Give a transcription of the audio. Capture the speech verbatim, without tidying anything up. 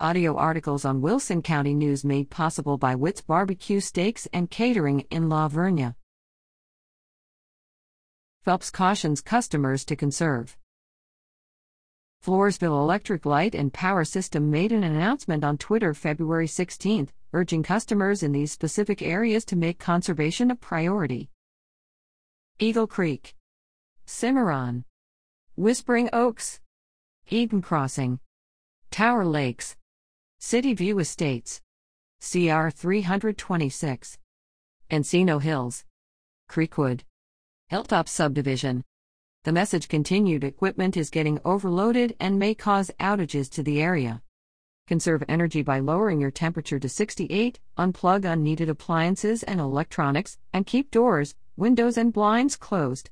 Audio articles on Wilson County News made possible by Witt's Barbecue Steaks and Catering in La Vernia. Phelps cautions customers to conserve. Floorsville Electric Light and Power System made an announcement on Twitter February sixteenth, urging customers in these specific areas to make conservation a priority. Eagle Creek, Cimarron, Whispering Oaks, Eden Crossing, Tower Lakes, City View Estates, C R three twenty-six, Encino Hills, Creekwood, Hilltop Subdivision. The message continued: equipment is getting overloaded and may cause outages to the area. Conserve energy by lowering your temperature to sixty-eight, unplug unneeded appliances and electronics, and keep doors, windows and blinds closed.